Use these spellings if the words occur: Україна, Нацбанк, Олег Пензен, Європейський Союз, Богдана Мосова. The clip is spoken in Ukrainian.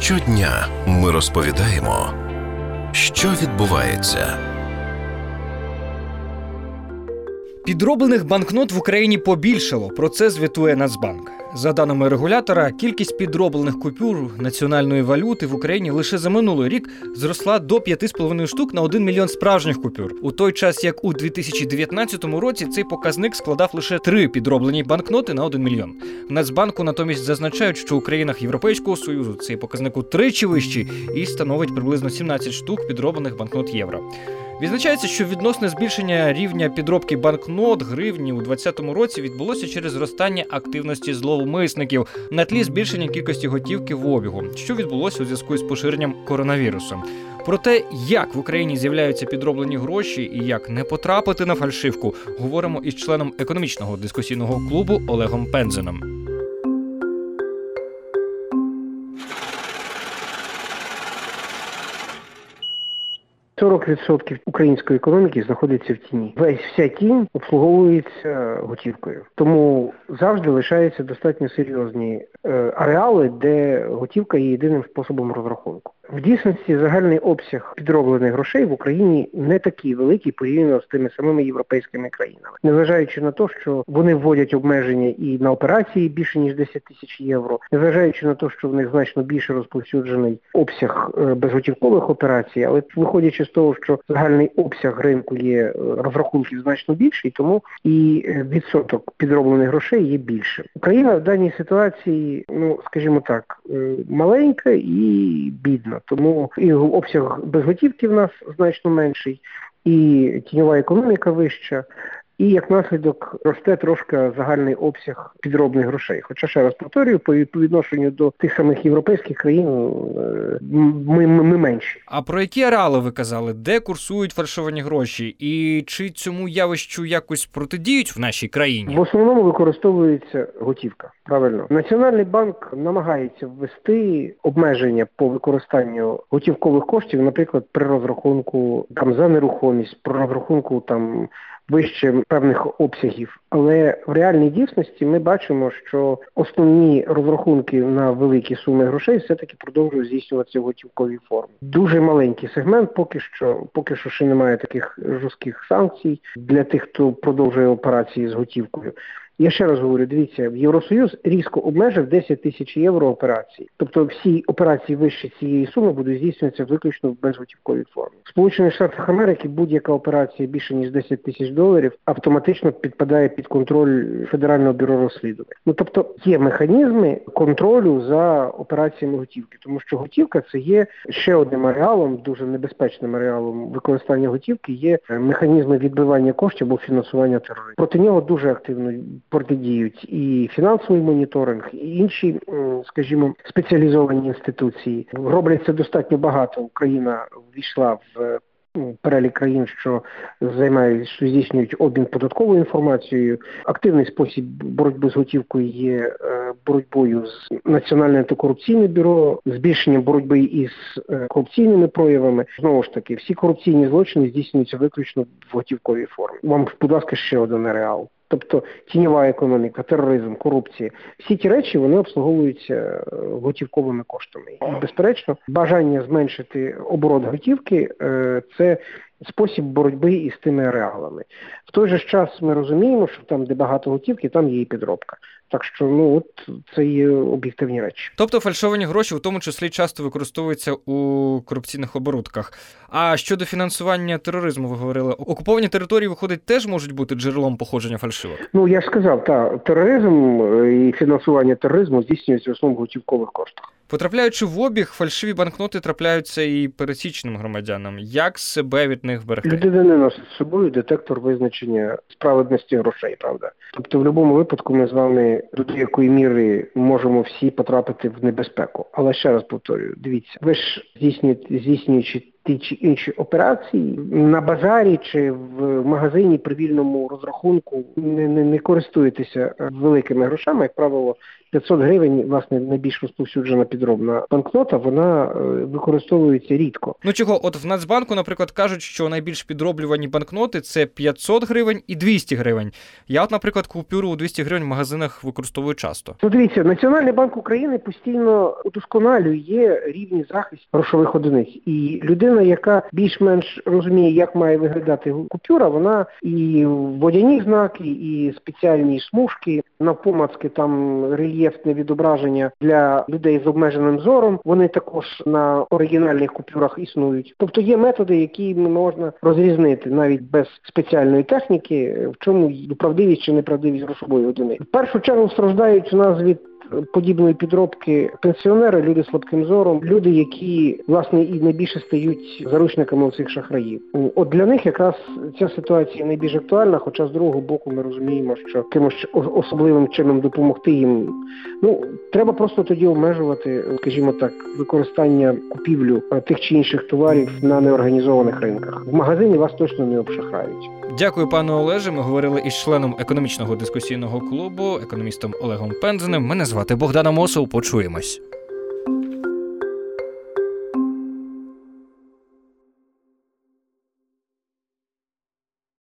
Щодня ми розповідаємо, що відбувається. Підроблених банкнот в Україні побільшало, про це звітує Нацбанк. За даними регулятора, кількість підроблених купюр національної валюти в Україні лише за минулий рік зросла до 5,5 штук на 1 мільйон справжніх купюр. У той час, як у 2019 році цей показник складав лише 3 підроблені банкноти на 1 мільйон. В Нацбанку натомість зазначають, що у країнах Європейського Союзу цей показник утричі вищий і становить приблизно 17 штук підроблених банкнот євро. Відзначається, що відносне збільшення рівня підробки банкнот гривні у 2020 році відбулося через зростання активності зловмисників на тлі збільшення кількості готівки в обігу, що відбулося у зв'язку з поширенням коронавірусу. Про те, як в Україні з'являються підроблені гроші і як не потрапити на фальшивку, говоримо із членом економічного дискусійного клубу Олегом Пензеном. «40% української економіки знаходиться в тіні. Вся тінь обслуговується готівкою. Тому завжди лишаються достатньо серйозні ареали, де готівка є єдиним способом розрахунку. В дійсності загальний обсяг підроблених грошей в Україні не такий великий порівняно з тими самими європейськими країнами. Незважаючи на те, що вони вводять обмеження і на операції більше, ніж 10 тисяч євро, незважаючи на те, що в них значно більше розповсюджений обсяг безготівкових операцій, але виходячи з того, що загальний обсяг ринку є розрахунків значно більший, тому і відсоток підроблених грошей є більшим. Україна в даній ситуації, скажімо так, маленька і бідна. Тому і обсяг безготівки в нас значно менший, і тіньова економіка вища, і як наслідок росте трошки загальний обсяг підробних грошей. Хоча, ще раз повторюю, по відношенню до тих самих європейських країн ми менші. А про які ареали ви казали? Де курсують фальшовані гроші? І чи цьому явищу якось протидіють в нашій країні? В основному використовується готівка. Правильно. Національний банк намагається ввести обмеження по використанню готівкових коштів, наприклад, при розрахунку за нерухомість, при розрахунку вище певних обсягів. Але в реальній дійсності ми бачимо, що основні розрахунки на великі суми грошей все-таки продовжують здійснюватися в готівковій формі. Дуже маленький сегмент, поки що ще немає таких жорстких санкцій для тих, хто продовжує операції з готівкою. Я ще раз говорю, дивіться, Євросоюз різко обмежив 10 тисяч євро операцій. Тобто всі операції вище цієї суми будуть здійснюватися виключно в безготівковій формі. В Сполучених Штатах Америки будь-яка операція більше ніж 10 тисяч доларів автоматично підпадає під контроль Федерального бюро розслідувань. Тобто є механізми контролю за операціями готівки, тому що готівка це є ще одним ареалом, дуже небезпечним ареалом використання готівки, є механізми відбивання коштів або фінансування тероризму. Проти нього дуже активно протидіють і фінансовий моніторинг, і інші, скажімо, спеціалізовані інституції. Робляться достатньо багато. Україна ввійшла в перелік країн, що здійснюють обмін податковою інформацією. Активний спосіб боротьби з готівкою є боротьбою з Національним антикорупційним бюро, збільшенням боротьби із корупційними проявами. Знову ж таки, всі корупційні злочини здійснюються виключно в готівковій формі. Вам, будь ласка, ще один ареал. Тобто тіньова економіка, тероризм, корупція. Всі ті речі, вони обслуговуються готівковими коштами. І, безперечно, бажання зменшити оборот готівки – це спосіб боротьби із тими ареалами. В той же час ми розуміємо, що там, де багато готівки, там є і підробка. Так що, це є об'єктивні речі. Тобто фальшовані гроші, у тому числі, часто використовуються у корупційних оборудках. А щодо фінансування тероризму, ви говорили, окуповані території, виходить, теж можуть бути джерелом походження фальшивок? Я ж сказав, тероризм і фінансування тероризму здійснюється в основному в готівкових коштах. Потрапляючи в обіг, фальшиві банкноти трапляються і пересічним громадянам. Як себе від них берегти? Людина не носить з собою детектор визначення справедності грошей, правда? Тобто в будь-якому випадку ми з вами до деякої міри можемо всі потрапити в небезпеку. Але ще раз повторюю, дивіться, ви ж здійснюючи ті чи інші операції на базарі чи в магазині при вільному розрахунку не користуєтеся великими грошами, як правило, 500 гривень, власне, найбільш розповсюджена підробна банкнота, вона використовується рідко. Ну чого? От в Нацбанку, наприклад, кажуть, що найбільш підроблювані банкноти – це 500 гривень і 200 гривень. Я от, наприклад, купюру у 200 гривень в магазинах використовую часто. Ну, дивіться, Національний банк України постійно удосконалює рівні захисту грошових одиниць. І людина, яка більш-менш розуміє, як має виглядати купюра, вона і водяні знаки, і спеціальні смужки, навпомацки там рельєфне відображення для людей з обмеженим зором. Вони також на оригінальних купюрах існують. Тобто є методи, які можна розрізнити навіть без спеціальної техніки, в чому правдивість чи неправдивість грошової одиниці. В першу чергу страждають у нас від подібної підробки пенсіонери, люди з слабким зором, люди, які, власне, і найбільше стають заручниками цих шахраїв. От для них якраз ця ситуація найбільш актуальна, хоча з другого боку ми розуміємо, що якимось особливим чином допомогти їм. Ну, треба просто тоді обмежувати, скажімо так, використання, купівлю тих чи інших товарів на неорганізованих ринках. В магазині вас точно не обшахрають. Дякую, пане Олеже. Ми говорили із членом економічного дискусійного клубу, економістом Олегом Пензеним. Мене звати Богдана Мосова. Почуємось.